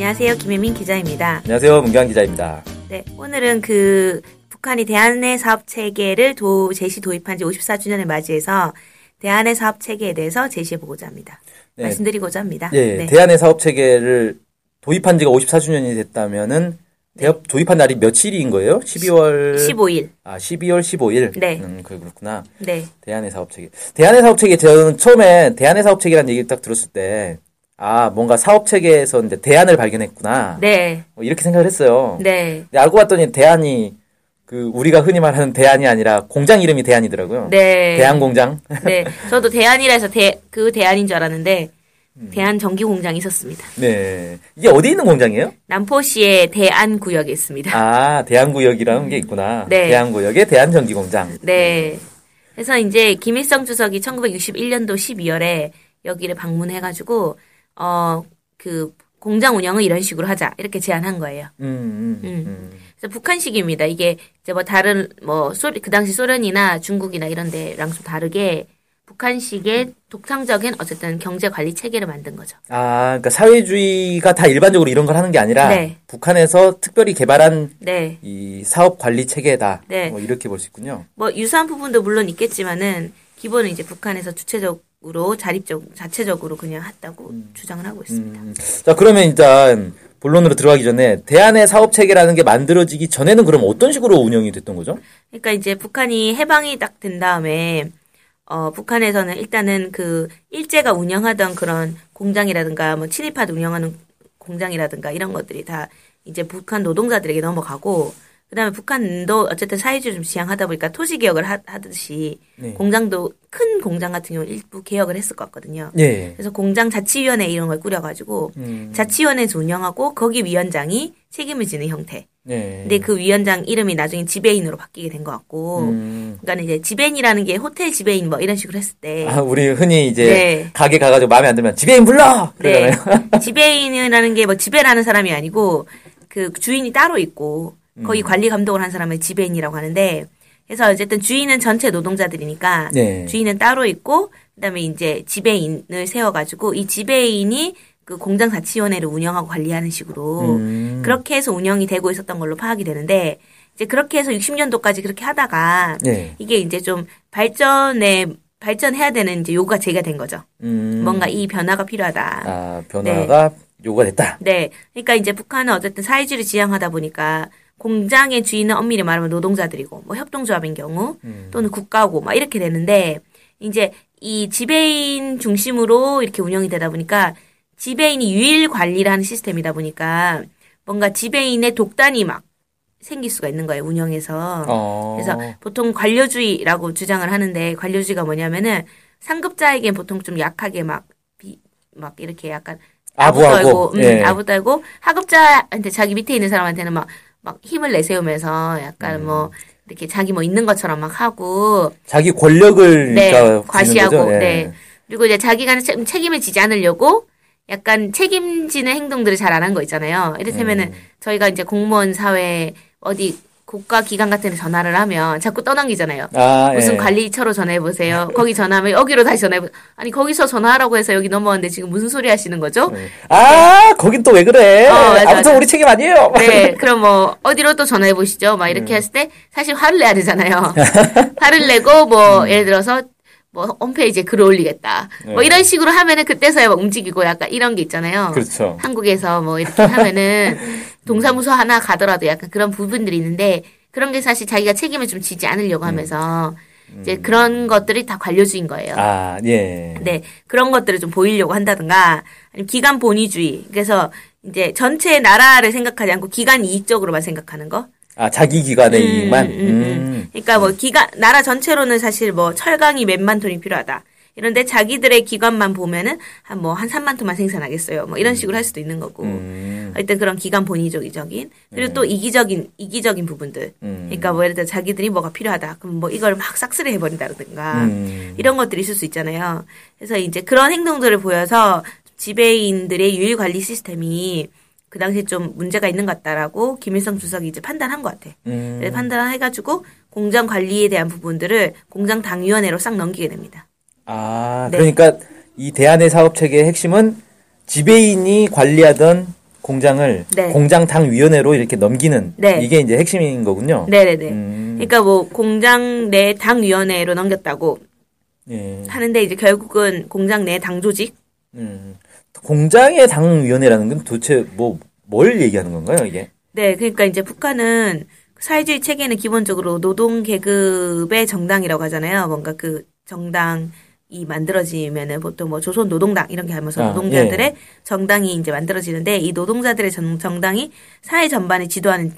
안녕하세요. 김혜민 기자입니다. 안녕하세요. 문경환 기자입니다. 네, 오늘은 북한이 대한의 사업체계를 제시 도입한 지 54주년을 맞이해서 대한의 사업체계에 대해서 제시해보고자 합니다. 네. 말씀드리고자 합니다. 네. 네. 대한의 사업체계를 도입한 지가 54주년이 됐다면은 도입한 날이 며칠인 거예요? 12월 15일. 아, 12월 15일. 네. 그렇구나. 네. 대한의 사업체계. 대한의 사업체계 저는 처음에 대한의 사업체계라는 얘기를 딱 들었을 때 아, 뭔가 사업체계에서 이제 대안을 발견했구나. 네. 이렇게 생각을 했어요. 네. 근데 알고 봤더니 대안이, 우리가 흔히 말하는 대안이 아니라 공장 이름이 대안이더라고요. 네. 대안 공장? 네. 저도 대안이라 해서 대안인 줄 알았는데, 대안 전기 공장이 있었습니다. 네. 이게 어디에 있는 공장이에요? 남포시의 대안 구역에 있습니다. 아, 대안 구역이라는 게 있구나. 네. 대안 구역의 대안 전기 공장. 네. 그래서 이제 김일성 주석이 1961년도 12월에 여기를 방문해가지고, 공장 운영을 이런 식으로 하자. 이렇게 제안한 거예요. 그래서 북한식입니다. 이게, 이제 그 당시 소련이나 중국이나 이런 데랑 좀 다르게 북한식의 독창적인 어쨌든 경제 관리 체계를 만든 거죠. 아, 그러니까 사회주의가 다 일반적으로 이런 걸 하는 게 아니라 네. 북한에서 특별히 개발한 네. 이 사업 관리 체계다. 네. 이렇게 볼 수 있군요. 유사한 부분도 물론 있겠지만은 기본은 이제 북한에서 자체적으로 그냥 했다고 주장을 하고 있습니다. 자, 그러면 일단 본론으로 들어가기 전에 대안의 사업 체계라는 게 만들어지기 전에는 그럼 어떤 식으로 운영이 됐던 거죠? 그러니까 이제 북한이 해방이 딱 된 다음에 북한에서는 일단은 일제가 운영하던 그런 공장이라든가 친일파도 운영하는 공장이라든가 이런 것들이 다 이제 북한 노동자들에게 넘어가고 그다음에 북한도 어쨌든 사회주의 좀 지향하다 보니까 토지 개혁을 하듯이 네. 공장도 큰 공장 같은 경우는 일부 개혁을 했을 것 같거든요. 네. 그래서 공장 자치위원회 이런 걸 꾸려가지고 자치위원회에서 운영하고 거기 위원장이 책임을 지는 형태. 네. 근데 그 위원장 이름이 나중에 지배인으로 바뀌게 된 것 같고, 그러니까 이제 지배인이라는 게 호텔 지배인 이런 식으로 했을 때, 아, 우리 흔히 이제 네. 가게 가가지고 마음에 안 들면 지배인 불러 그러잖아요. 네. 지배인이라는 게 지배라는 사람이 아니고 그 주인이 따로 있고. 거의 관리 감독을 한 사람을 지배인이라고 하는데, 그래서 어쨌든 주인은 전체 노동자들이니까, 네. 주인은 따로 있고, 그 다음에 이제 지배인을 세워가지고, 이 지배인이 공장 자치위원회를 운영하고 관리하는 식으로, 그렇게 해서 운영이 되고 있었던 걸로 파악이 되는데, 이제 그렇게 해서 60년도까지 그렇게 하다가, 네. 이게 이제 좀 발전해야 되는 이제 요구가 제기가 된 거죠. 뭔가 이 변화가 필요하다. 아, 변화가 네. 요구가 됐다. 네. 그러니까 이제 북한은 어쨌든 사회주의를 지향하다 보니까, 공장의 주인은 엄밀히 말하면 노동자들이고, 협동조합인 경우, 또는 국가고, 이렇게 되는데, 이제, 이 지배인 중심으로 이렇게 운영이 되다 보니까, 지배인이 유일 관리를 하는 시스템이다 보니까, 뭔가 지배인의 독단이 생길 수가 있는 거예요, 운영에서. 그래서 보통 관료주의라고 주장을 하는데, 관료주의가 뭐냐면은, 상급자에겐 보통 좀 약하게 이렇게 약간, 아부 떨고, 하급자한테 자기 밑에 있는 사람한테는 막 힘을 내세우면서 약간 이렇게 자기 있는 것처럼 하고 자기 권력을 네, 과시하고 네. 네. 그리고 이제 자기가 책임을 지지 않으려고 약간 책임지는 행동들을 잘 안 한 거 있잖아요. 이를테면은 저희가 이제 공무원 사회 어디 국가 기관 같은 데 전화를 하면 자꾸 떠넘기잖아요. 아, 무슨 예. 관리처로 전화해보세요. 거기 전화하면 여기로 다시 전화해보세요. 아니, 거기서 전화하라고 해서 여기 넘어왔는데 지금 무슨 소리 하시는 거죠? 네. 아, 거긴 또 왜 그래? 맞아, 아무튼 맞아. 우리 책임 아니에요. 네, 그럼 어디로 또 전화해보시죠. 이렇게 했을 때 사실 화를 내야 되잖아요. 화를 내고 예를 들어서 홈페이지에 글을 올리겠다. 네. 이런 식으로 하면은 그때서야 움직이고 약간 이런 게 있잖아요. 그렇죠. 한국에서 이렇게 하면은 동사무소 하나 가더라도 약간 그런 부분들이 있는데 그런 게 사실 자기가 책임을 좀 지지 않으려고 하면서 이제 그런 것들이 다 관료주의인 거예요. 아, 예. 네. 그런 것들을 좀 보이려고 한다든가 아니면 기간 본위주의. 그래서 이제 전체 나라를 생각하지 않고 기간 이익적으로만 생각하는 거. 아, 자기 기관의 이익만? 그러니까 나라 전체로는 사실 철강이 몇만 톤이 필요하다. 이런데 자기들의 기관만 보면은 한 3만 톤만 생산하겠어요. 뭐 이런 식으로 할 수도 있는 거고. 일단 그런 기관 본의적인 그리고 또 이기적인 부분들. 그러니까 뭐 예를 들어 자기들이 뭐가 필요하다. 그럼 뭐 이걸 막 싹쓸이 해버린다든가 이런 것들이 있을 수 있잖아요. 그래서 이제 그런 행동들을 보여서 지배인들의 유일 관리 시스템이 그 당시에 좀 문제가 있는 것 같다라고 김일성 주석이 이제 판단한 것 같아. 판단해가지고 공장 관리에 대한 부분들을 공장 당위원회로 싹 넘기게 됩니다. 아, 네. 그러니까 이 대안의 사업 체계의 핵심은 지배인이 관리하던 공장을 네. 공장 당위원회로 이렇게 넘기는 네. 이게 이제 핵심인 거군요. 네네네. 그러니까 뭐 공장 내 당위원회로 넘겼다고 예. 하는데 이제 결국은 공장 내 당 조직. 공장의 당위원회라는 건 도대체 뭘 얘기하는 건가요, 이게? 네, 그러니까 이제 북한은 사회주의 체계는 기본적으로 노동 계급의 정당이라고 하잖아요. 뭔가 그 정당이 만들어지면은 보통 뭐 조선 노동당 이런 게 하면서 노동자들의 예. 정당이 이제 만들어지는데 이 노동자들의 정당이 사회 전반을 지도하는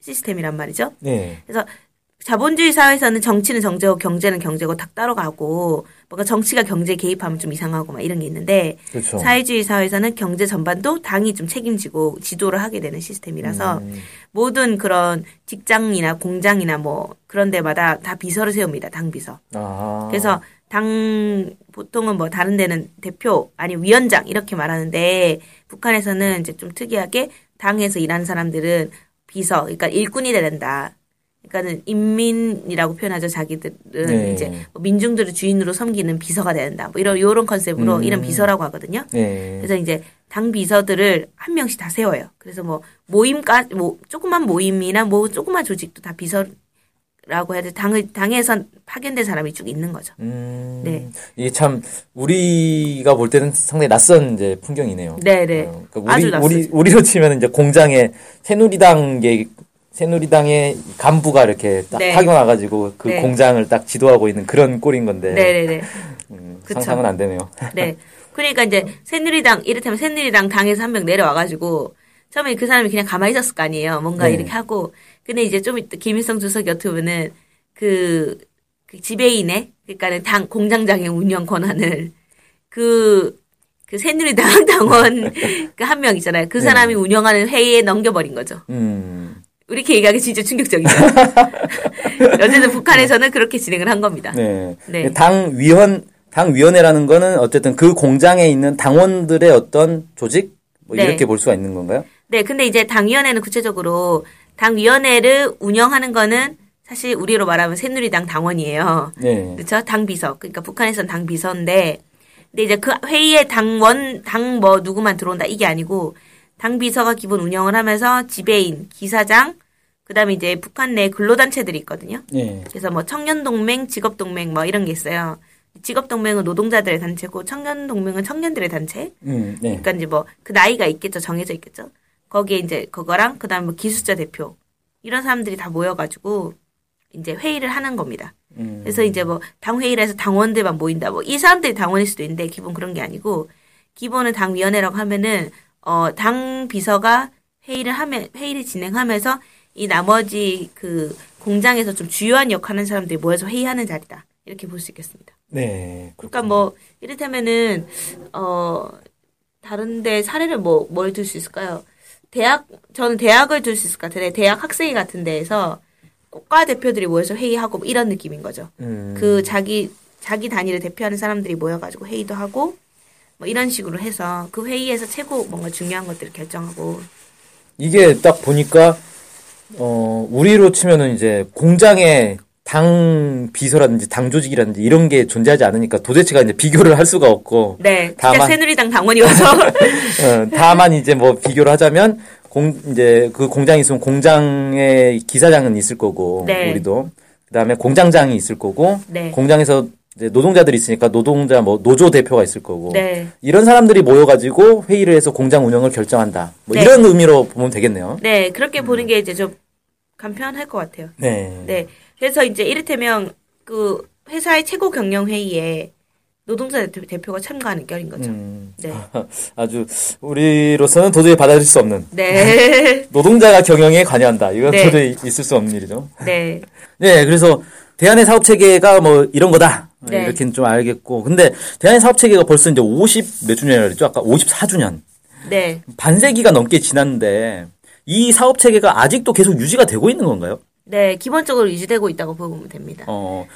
시스템이란 말이죠. 예. 그래서 자본주의 사회에서는 정치는 정치고 경제는 경제고 딱 따로 가고 뭔가 정치가 경제에 개입하면 좀 이상하고 막 이런 게 있는데 그렇죠. 사회주의 사회에서는 경제 전반도 당이 좀 책임지고 지도를 하게 되는 시스템이라서 모든 그런 직장이나 공장이나 뭐 그런 데마다 다 비서를 세웁니다. 당 비서. 아. 그래서 당 보통은 뭐 다른 데는 대표 아니면 위원장 이렇게 말하는데 북한에서는 이제 좀 특이하게 당에서 일하는 사람들은 비서 그러니까 일꾼이 된다. 그러니까는 인민이라고 표현하죠. 자기들은 네. 이제 민중들을 주인으로 섬기는 비서가 된다. 뭐 이런 컨셉으로 이런 비서라고 하거든요. 네. 그래서 이제 당 비서들을 한 명씩 다 세워요. 그래서 뭐 모임까지 뭐 조그만 모임이나 뭐 조그만 조직도 다 비서라고 해야 돼. 당에선 파견된 사람이 쭉 있는 거죠. 네. 이게 참 우리가 볼 때는 상당히 낯선 이제 풍경이네요. 네네. 그러니까 아주 낯선. 우리로 치면 이제 공장에 새누리당의 간부가 이렇게 딱 네. 파견와가지고 그 네. 공장을 딱 지도하고 있는 그런 꼴인 건데. 네네네. 상상은 안 되네요. 네. 그러니까 이제 이를테면 새누리당 당에서 한 명 내려와가지고 처음에 그 사람이 그냥 가만히 있었을 거 아니에요. 뭔가 네. 이렇게 하고. 근데 이제 좀 김일성 주석이 어떻게 보면은 그 지배인의 그러니까는 당 공장장의 운영 권한을 그 새누리당 당원 그 한 명 있잖아요. 그 사람이 운영하는 회의에 넘겨버린 거죠. 이렇게 얘기하기 진짜 충격적이죠. 어쨌든 북한에서는 그렇게 진행을 한 겁니다. 네. 네. 당위원회라는 거는 어쨌든 그 공장에 있는 당원들의 어떤 조직? 뭐 네. 이렇게 볼 수가 있는 건가요? 네. 근데 이제 당위원회는 구체적으로 당위원회를 운영하는 거는 사실 우리로 말하면 새누리당 당원이에요. 네. 그렇죠? 당비서. 그러니까 북한에서는 당비서인데 근데 이제 그 회의에 누구만 들어온다 이게 아니고 당 비서가 기본 운영을 하면서 지배인, 기사장, 그다음에 이제 북한 내 근로단체들이 있거든요. 네. 그래서 뭐 청년동맹, 직업동맹 뭐 이런 게 있어요. 직업동맹은 노동자들의 단체고 청년동맹은 청년들의 단체. 네. 그러니까 이제 뭐 그 나이가 있겠죠, 정해져 있겠죠. 거기에 이제 그거랑 그다음에 뭐 기술자 대표 이런 사람들이 다 모여가지고 이제 회의를 하는 겁니다. 그래서 이제 뭐 당회의라서 당원들만 모인다. 뭐 이 사람들이 당원일 수도 있는데 기본 그런 게 아니고 기본은 당위원회라고 하면은. 당 비서가 회의를 진행하면서 이 나머지 그 공장에서 좀 주요한 역할하는 사람들이 모여서 회의하는 자리다. 이렇게 볼 수 있겠습니다. 네. 그렇구나. 그러니까 뭐, 이를테면은, 다른데 사례를 뭘 들 수 있을까요? 저는 대학을 들 수 있을 것 같은데, 대학 학생회 같은 데에서 과 대표들이 모여서 회의하고 뭐 이런 느낌인 거죠. 그 자기 단위를 대표하는 사람들이 모여가지고 회의도 하고, 뭐 이런 식으로 해서 그 회의에서 최고 뭔가 중요한 것들을 결정하고 이게 딱 보니까 우리로 치면은 이제 공장의 당 비서라든지 당 조직이라든지 이런 게 존재하지 않으니까 도대체가 이제 비교를 할 수가 없고 네 진짜 새누리당 당원이 와서 다만 이제 뭐 비교를 하자면 이제 그 공장이 있으면 공장의 기사장은 있을 거고 네. 우리도 그다음에 공장장이 있을 거고 네. 공장에서 이제 노동자들이 있으니까 노조 대표가 있을 거고. 네. 이런 사람들이 모여가지고 회의를 해서 공장 운영을 결정한다. 네. 이런 의미로 보면 되겠네요. 네. 그렇게 보는 게 이제 좀 간편할 것 같아요. 네. 네. 그래서 이제 이를테면 그 회사의 최고 경영회의에 노동자 대표가 참가하는 결인 거죠. 네. 아주 우리로서는 도저히 받아들일 수 없는. 네. 노동자가 경영에 관여한다. 이건 네. 도저히 있을 수 없는 일이죠. 네. 네. 그래서 대안의 사업체계가 뭐 이런 거다. 네. 이렇게는 좀 알겠고. 근데 대한의 사업체계가 벌써 이제 50 몇 주년이라고 그랬죠? 아까 54주년. 네. 반세기가 넘게 지났는데 이 사업체계가 아직도 계속 유지가 되고 있는 건가요? 네, 기본적으로 유지되고 있다고 보면 됩니다.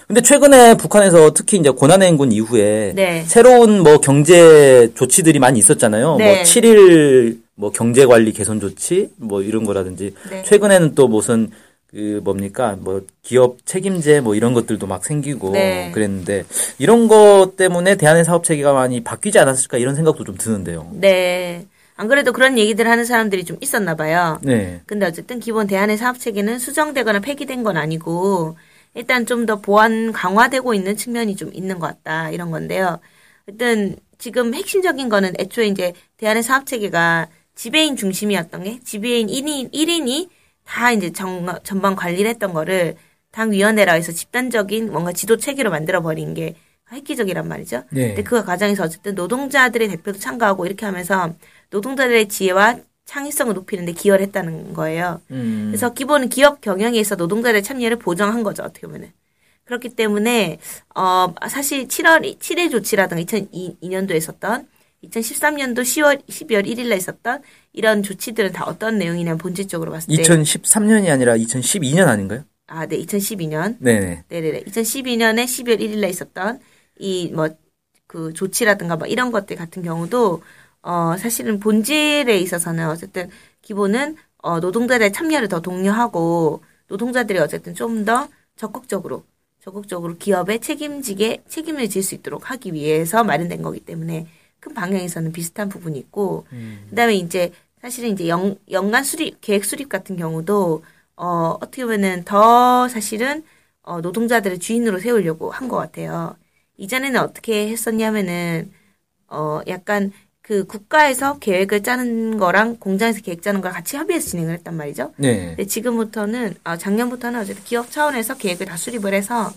근데 최근에 북한에서 특히 이제 고난 행군 이후에 네. 새로운 뭐 경제 조치들이 많이 있었잖아요. 네. 뭐 7일 뭐 경제 관리 개선 조치 뭐 이런 거라든지 네. 최근에는 또 무슨 그 뭡니까? 뭐 기업 책임제 뭐 이런 것들도 막 생기고 네. 그랬는데 이런 것 때문에 대한의 사업 체계가 많이 바뀌지 않았을까 이런 생각도 좀 드는데요. 네. 안 그래도 그런 얘기들 하는 사람들이 좀 있었나 봐요. 네. 근데 어쨌든 기본 대안의 사업체계는 수정되거나 폐기된 건 아니고 일단 좀 더 보완 강화되고 있는 측면이 좀 있는 것 같다 이런 건데요. 일단 지금 핵심적인 거는 애초에 이제 대안의 사업체계가 지배인 중심이었던 게 지배인 1인이 다 이제 전반 관리를 했던 거를 당위원회라 해서 집단적인 뭔가 지도체계로 만들어버린 게 획기적이란 말이죠. 네. 근데 그 과정에서 어쨌든 노동자들의 대표도 참가하고 이렇게 하면서 노동자들의 지혜와 창의성을 높이는 데 기여를 했다는 거예요. 그래서 기본은 기업 경영에서 노동자들의 참여를 보장한 거죠. 어떻게 보면. 그렇기 때문에 사실 7일 조치라든가 2002년도에 있었던 2013년도 12월 1일에 있었던 이런 조치들은 다 어떤 내용이냐면 본질적으로 봤을 때 2013년이 아니라 2012년 아닌가요? 아, 네. 2012년. 네네. 네네네. 2012년에 12월 1일에 있었던 이 뭐 그 조치라든가 뭐 이런 것들 같은 경우도 사실은 본질에 있어서는 어쨌든 기본은 노동자들의 참여를 더 독려하고 노동자들이 어쨌든 좀 더 적극적으로 기업에 책임을 질 수 있도록 하기 위해서 마련된 거기 때문에 큰 방향에서는 비슷한 부분이 있고 그다음에 이제 사실은 이제 연간 수립 계획 수립 같은 경우도 어떻게 보면은 더 사실은 노동자들을 주인으로 세우려고 한 것 같아요. 이전에는 어떻게 했었냐면은 약간 그 국가에서 계획을 짜는 거랑 공장에서 계획 짜는 거랑 같이 협의해서 진행을 했단 말이죠. 네. 근데 작년부터는 어쨌든 기업 차원에서 계획을 다 수립을 해서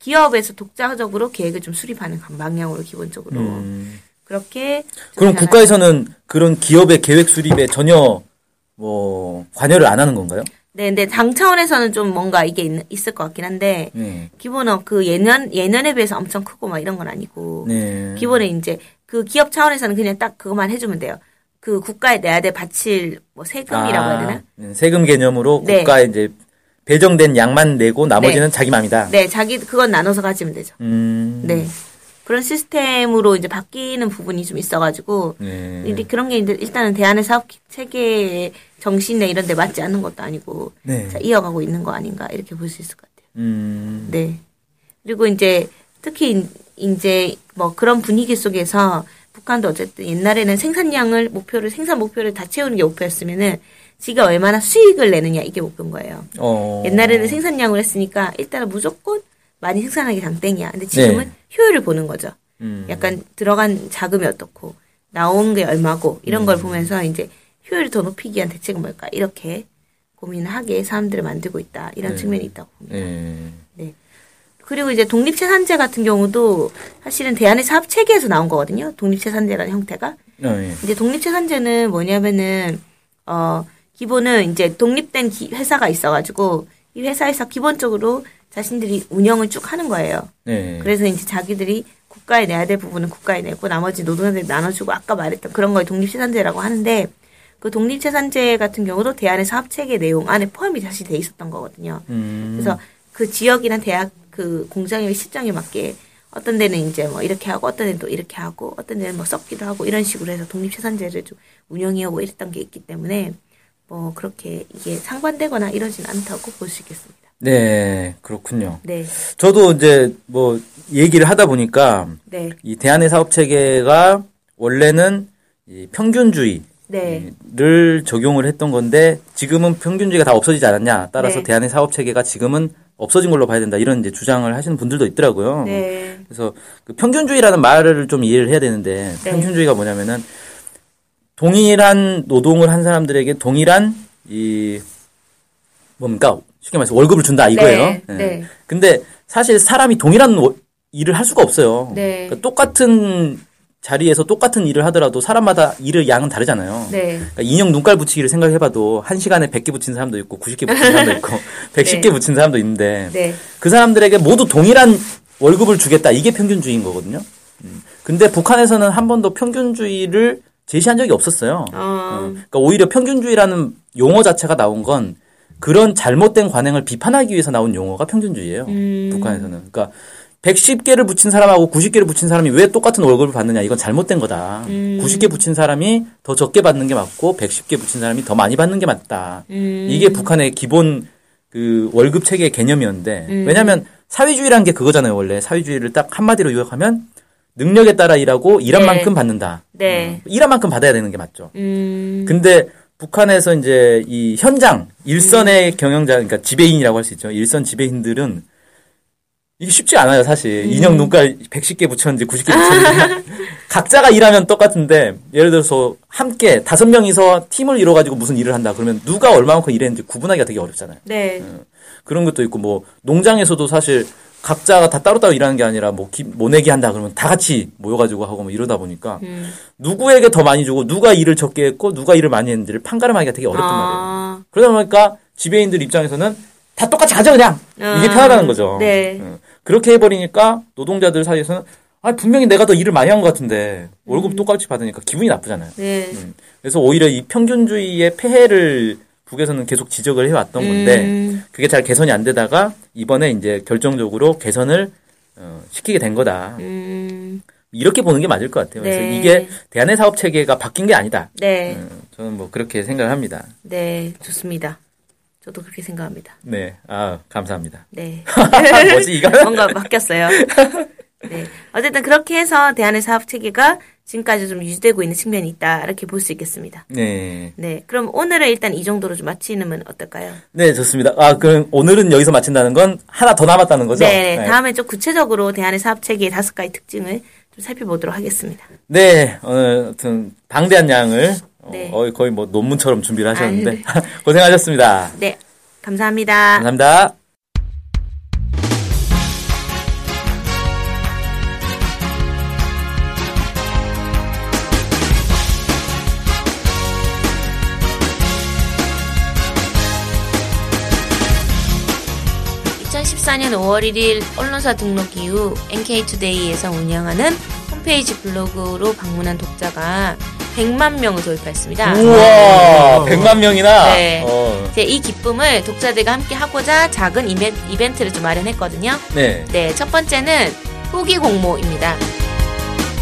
기업에서 독자적으로 계획을 좀 수립하는 방향으로 기본적으로 그렇게. 그럼 국가에서는 그런 기업의 계획 수립에 전혀 뭐 관여를 안 하는 건가요? 네, 근데 당 차원에서는 좀 뭔가 이게 있을 것 같긴 한데 기본은 그 예년에 비해서 엄청 크고 막 이런 건 아니고 네. 기본에 이제 그 기업 차원에서는 그냥 딱 그것만 해주면 돼요. 그 국가에 내야 돼 바칠 뭐 세금이라고 해야 되나? 세금 개념으로 네. 국가에 이제 배정된 양만 내고 나머지는 네. 자기 맘이다. 네, 그건 나눠서 가지면 되죠. 네. 그런 시스템으로 이제 바뀌는 부분이 좀 있어가지고 네. 그런 게 일단은 대안의 사업 체계의 정신에 이런 데 맞지 않는 것도 아니고 네. 이어가고 있는 거 아닌가 이렇게 볼 수 있을 것 같아요. 네. 그리고 이제 특히 이제 뭐 그런 분위기 속에서 북한도 어쨌든 옛날에는 생산 목표를 다 채우는 게 목표였으면은 지가 얼마나 수익을 내느냐 이게 목표인 거예요. 옛날에는 생산량을 했으니까 일단은 무조건 많이 생산하기 장땡이야. 근데 지금은 네. 효율을 보는 거죠. 약간 들어간 자금이 어떻고 나온 게 얼마고 이런 걸 보면서 이제 효율을 더 높이기 위한 대책은 뭘까 이렇게 고민을 하게 사람들을 만들고 있다. 이런 측면이 있다고 봅니다. 네. 그리고 이제 독립채산제 같은 경우도 사실은 대안의 사업체계에서 나온 거거든요. 독립채산제라는 형태가. 네. 이제 독립채산제는 뭐냐면은 기본은 이제 독립된 회사가 있어가지고 이 회사에서 기본적으로 자신들이 운영을 쭉 하는 거예요. 네. 그래서 이제 자기들이 국가에 내야 될 부분은 국가에 내고 나머지 노동자들 나눠주고 아까 말했던 그런 걸 독립채산제라고 하는데 그 독립채산제 같은 경우도 대안의 사업체계 내용 안에 포함이 다시 돼 있었던 거거든요. 그래서 그 지역이나 대학 그 공장의 실정에 맞게 어떤 데는 이제 뭐 이렇게 하고 어떤 데는 또 이렇게 하고 어떤 데는 뭐 섞기도 하고 이런 식으로 해서 독립채산제를 좀 운영해오고 이랬던 게 있기 때문에 뭐 그렇게 이게 상반되거나 이러진 않다고 볼 수 있겠습니다. 네, 그렇군요. 네. 저도 이제 뭐 얘기를 하다 보니까 네. 이 대안의 사업 체계가 원래는 이 평균주의를 네. 적용을 했던 건데 지금은 평균주의가 다 없어지지 않았냐. 따라서 네. 대안의 사업 체계가 지금은 없어진 걸로 봐야 된다. 이런 이제 주장을 하시는 분들도 있더라고요. 네. 그래서 그 평균주의라는 말을 좀 이해를 해야 되는데 네. 평균주의가 뭐냐면은 동일한 노동을 한 사람들에게 동일한 이 뭡니까? 쉽게 말해서 월급을 준다 이거예요. 네, 네. 네. 근데 사실 사람이 동일한 일을 할 수가 없어요. 네. 그러니까 똑같은 자리에서 똑같은 일을 하더라도 사람마다 일의 양은 다르잖아요. 네. 그러니까 인형 눈깔 붙이기를 생각해봐도 1시간에 100개 붙인 사람도 있고 90개 붙인 사람도 있고 110개 네. 붙인 사람도 있는데 네. 그 사람들에게 모두 동일한 월급을 주겠다. 이게 평균주의인 거거든요. 근데 북한에서는 한 번도 평균주의를 제시한 적이 없었어요. 그러니까 오히려 평균주의라는 용어 자체가 나온 건 그런 잘못된 관행을 비판하기 위해서 나온 용어가 평균주의예요. 북한에서는. 그러니까 110개를 붙인 사람하고 90개를 붙인 사람이 왜 똑같은 월급을 받느냐. 이건 잘못된 거다. 90개 붙인 사람이 더 적게 받는 게 맞고 110개 붙인 사람이 더 많이 받는 게 맞다. 이게 북한의 기본 그 월급 체계의 개념이었는데 왜냐하면 사회주의라는 게 그거잖아요. 원래 사회주의를 딱 한마디로 요약하면 능력에 따라 일하고 일한 만큼 받는다. 네. 일한 만큼 받아야 되는 게 맞죠. 근데 북한에서 이제 이 현장 일선의 경영자, 그러니까 지배인이라고 할 수 있죠. 일선 지배인들은 이게 쉽지 않아요, 사실. 인형 눈깔 110개 붙였는지 90개 붙였는지 각자가 일하면 똑같은데 예를 들어서 함께 5명이서 팀을 이뤄가지고 무슨 일을 한다 그러면 누가 얼마만큼 일했는지 구분하기가 되게 어렵잖아요. 네. 그런 것도 있고 뭐 농장에서도 사실 각자가 다 따로따로 일하는 게 아니라 뭐 모내기 한다 그러면 다 같이 모여가지고 하고 뭐 이러다 보니까 누구에게 더 많이 주고 누가 일을 적게 했고 누가 일을 많이 했는지를 판가름하기가 되게 어렵단 말이에요. 그러다 보니까 지배인들 입장에서는 다 똑같이 가자 그냥 이게 편하다는 거죠. 네. 그렇게 해버리니까 노동자들 사이에서는 아 분명히 내가 더 일을 많이 한 것 같은데 월급 똑같이 받으니까 기분이 나쁘잖아요. 네. 그래서 오히려 이 평균주의의 폐해를 북에서는 계속 지적을 해왔던 건데 그게 잘 개선이 안 되다가 이번에 이제 결정적으로 개선을 시키게 된 거다. 이렇게 보는 게 맞을 것 같아요. 네. 그래서 이게 대안의 사업 체계가 바뀐 게 아니다. 네. 저는 뭐 그렇게 생각을 합니다. 네, 좋습니다. 저도 그렇게 생각합니다. 네, 아 감사합니다. 네. 뭐지 이거? 뭔가 바뀌었어요. 네. 어쨌든 그렇게 해서 대안의 사업 체계가 지금까지 좀 유지되고 있는 측면이 있다. 이렇게 볼 수 있겠습니다. 네. 네. 그럼 오늘은 일단 이 정도로 좀 마치면 어떨까요? 네, 좋습니다. 아, 그럼 오늘은 여기서 마친다는 건 하나 더 남았다는 거죠? 네. 네. 다음에 좀 구체적으로 대안의 사업 체계의 5가지 특징을 좀 살펴보도록 하겠습니다. 네. 오늘 아무튼 방대한 양을 네. 거의 뭐 논문처럼 준비를 하셨는데 아, 네. 고생하셨습니다. 네. 감사합니다. 감사합니다. 년 5월 1일 언론사 등록 이후 NK투데이에서 운영하는 홈페이지 블로그로 방문한 독자가 100만 명을 돌파했습니다. 우와, 100만 명이나? 네. 이 기쁨을 독자들과 함께 하고자 작은 이벤트를 좀 마련했거든요. 네. 네, 첫 번째는 후기 공모입니다.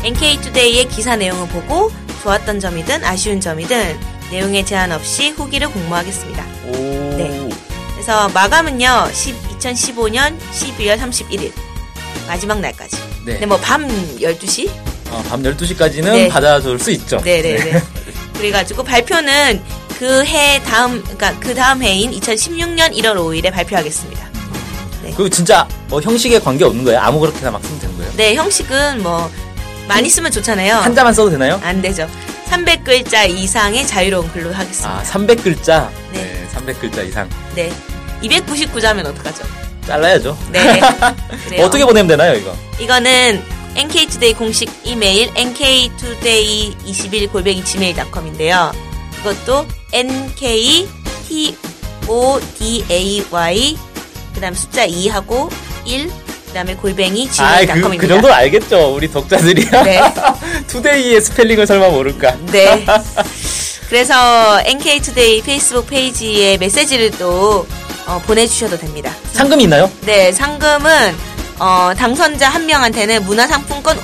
NK투데이의 기사 내용을 보고 좋았던 점이든 아쉬운 점이든 내용에 제한 없이 후기를 공모하겠습니다. 오. 네. 그래서 마감은요 2015년 12월 31일 마지막 날까지. 네. 근데 뭐 밤 12시? 밤 12시까지는 네. 받아줄 수 있죠. 네네네. 네. 그래가지고 발표는 그 다음 해인 2016년 1월 5일에 발표하겠습니다. 네. 그리고 진짜 뭐 형식에 관계 없는 거예요? 아무 그렇게나 막 쓰면 되는 거예요? 네, 형식은 뭐 많이 쓰면 좋잖아요. 한자만 써도 되나요? 안 되죠. 300글자 이상의 자유로운 글로 하겠습니다. 아, 300글자? 네. 네, 300글자 이상. 네. 299자면 어떡하죠? 잘라야죠. 네. 어떻게 보내면 되나요, 이거? 이거는 NK투데이 공식 이메일 nktoday21@gmail.com인데요. 이것도 nktoday 그다음 숫자 2하고 1 그다음에 @ gmail.com입니다. 그 정도는 알겠죠, 우리 독자들이. 네. 투데이의 스펠링을 설마 모를까? 네. 그래서 NK투데이 페이스북 페이지에 메시지를 또 보내주셔도 됩니다. 상금이 있나요? 네, 상금은 당선자 한 명한테는 문화상품권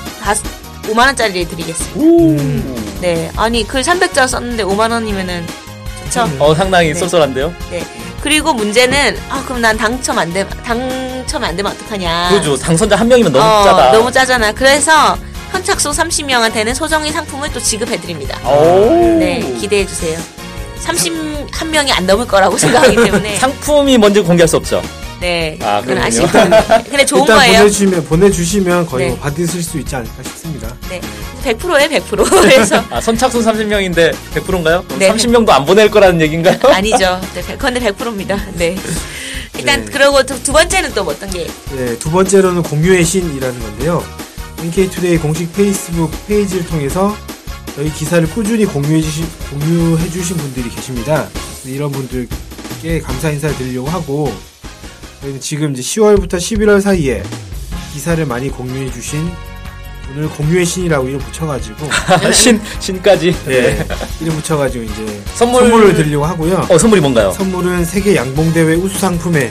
5만원짜리를 드리겠습니다. 네, 아니 글 300자 썼는데 5만원이면은 좋죠? 상당히 네. 쏠쏠한데요? 네. 그리고 문제는 그럼 난 당첨 안 되면 어떡하냐? 그렇죠. 당선자 한 명이면 너무 짜다. 너무 짜잖아. 그래서 선착순 30명한테는 소정의 상품을 또 지급해드립니다. 네, 기대해주세요. 31명이 안 넘을 거라고 생각하기 때문에 상품이 뭔지 공개할 수 없죠. 네, 그건 아시죠. 근데 좋은 일단 거예요. 일단 보내주시면 거의 네. 받으실 수 있지 않을까 싶습니다. 네, 100%예요, 100%. 그래서 선착순 30명인데 100%인가요? 그럼 네. 30명도 안 보낼 거라는 얘기인가요? 아니죠. 네, 그건 100%입니다. 네. 일단 네. 그러고 두 번째는 또 어떤 게? 네, 두 번째로는 공유의 신이라는 건데요. NK투데이 공식 페이스북 페이지를 통해서 저희 기사를 꾸준히 공유해주신 분들이 계십니다. 이런 분들께 감사 인사를 드리려고 하고, 저희는 지금 이제 10월부터 11월 사이에 기사를 많이 공유해 주신, 오늘 공유의 신이라고 이름 붙여가지고 신까지 네, 이름 붙여가지고 이제 선물을 드리려고 하고요. 선물이 뭔가요? 선물은 세계 양봉대회 우수상품에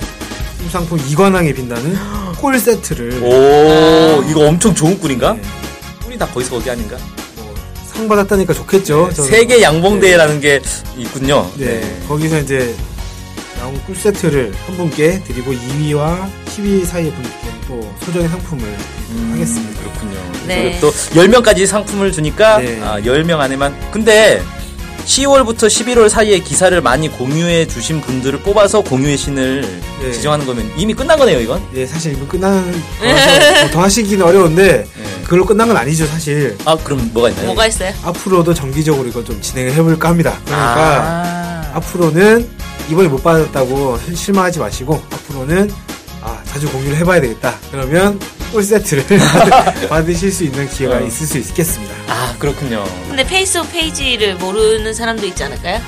우수상품 2관왕에 빛나는 콜 세트를. 오, 이거 엄청 좋은 꿀인가? 네. 꿀이 다 거기서 거기 아닌가? 뭐, 상 받았다니까 좋겠죠. 네, 세계 양봉대회라는 네. 게 있군요. 네. 네, 거기서 이제 나온 꿀 세트를 한 분께 드리고 2위와 10위 사이의 분께 또 소정의 상품을 하겠습니다. 그렇군요. 네. 또 10명까지 상품을 주니까 네. 10명 안에만. 근데 10월부터 11월 사이에 기사를 많이 공유해 주신 분들을 뽑아서 공유의 신을 네. 지정하는 거면 이미 끝난 거네요, 이건? 네, 사실 이건 끝난 거라서 더 하시기는 어려운데 네. 그걸로 끝난 건 아니죠, 사실. 아, 그럼 뭐가 있나요? 뭐가 있어요? 앞으로도 정기적으로 이걸 좀 진행을 해볼까 합니다. 그러니까 앞으로는 이번에 못 받았다고 실망하지 마시고 앞으로는 자주 공유를 해봐야 되겠다. 그러면 올 세트를 받으실 수 있는 기회가 있을 수 있겠습니다. 아, 그렇군요. 근데 페이스북 페이지를 모르는 사람도 있지 않을까요?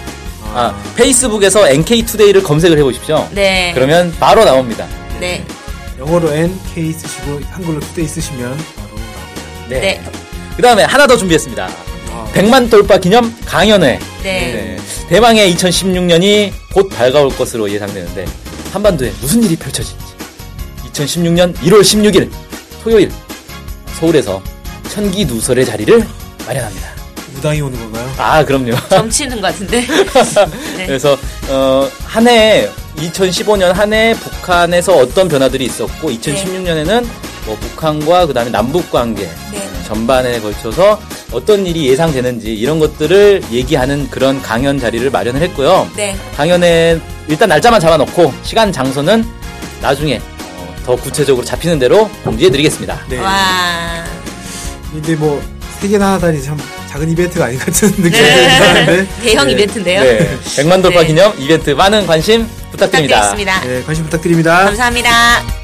페이스북에서 NK투데이를 검색을 해보십시오. 네. 그러면 바로 나옵니다. 네. 영어로 NK 쓰시고 한글로 투데이 쓰시면 바로 나옵니다. 네. 네. 그 다음에 하나 더 준비했습니다. 100만 돌파 기념 강연회. 네. 네. 대망의 2016년이 곧 밝아올 것으로 예상되는데 한반도에 무슨 일이 펼쳐질지. 2016년 1월 16일 토요일 서울에서 천기 누설의 자리를 마련합니다. 무당이 오는 건가요? 아, 그럼요. 점치는 것 같은데. 네. 그래서 한 해 2015년 한 해 북한에서 어떤 변화들이 있었고 2016년에는 뭐 북한과 그다음에 남북 관계 전반에 걸쳐서 어떤 일이 예상되는지 이런 것들을 얘기하는 그런 강연 자리를 마련을 했고요. 네. 강연에 일단 날짜만 잡아놓고 시간 장소는 나중에 더 구체적으로 잡히는 대로 공지해드리겠습니다. 네. 와. 근데 뭐, 3개나 하다니 참 작은 이벤트가 아닌 것 같은 느낌이 드는데. 네. 대형 이벤트인데요. 네. 100만 돌파 기념 이벤트 많은 관심 부탁드립니다. 네, 관심 부탁드립니다. 감사합니다.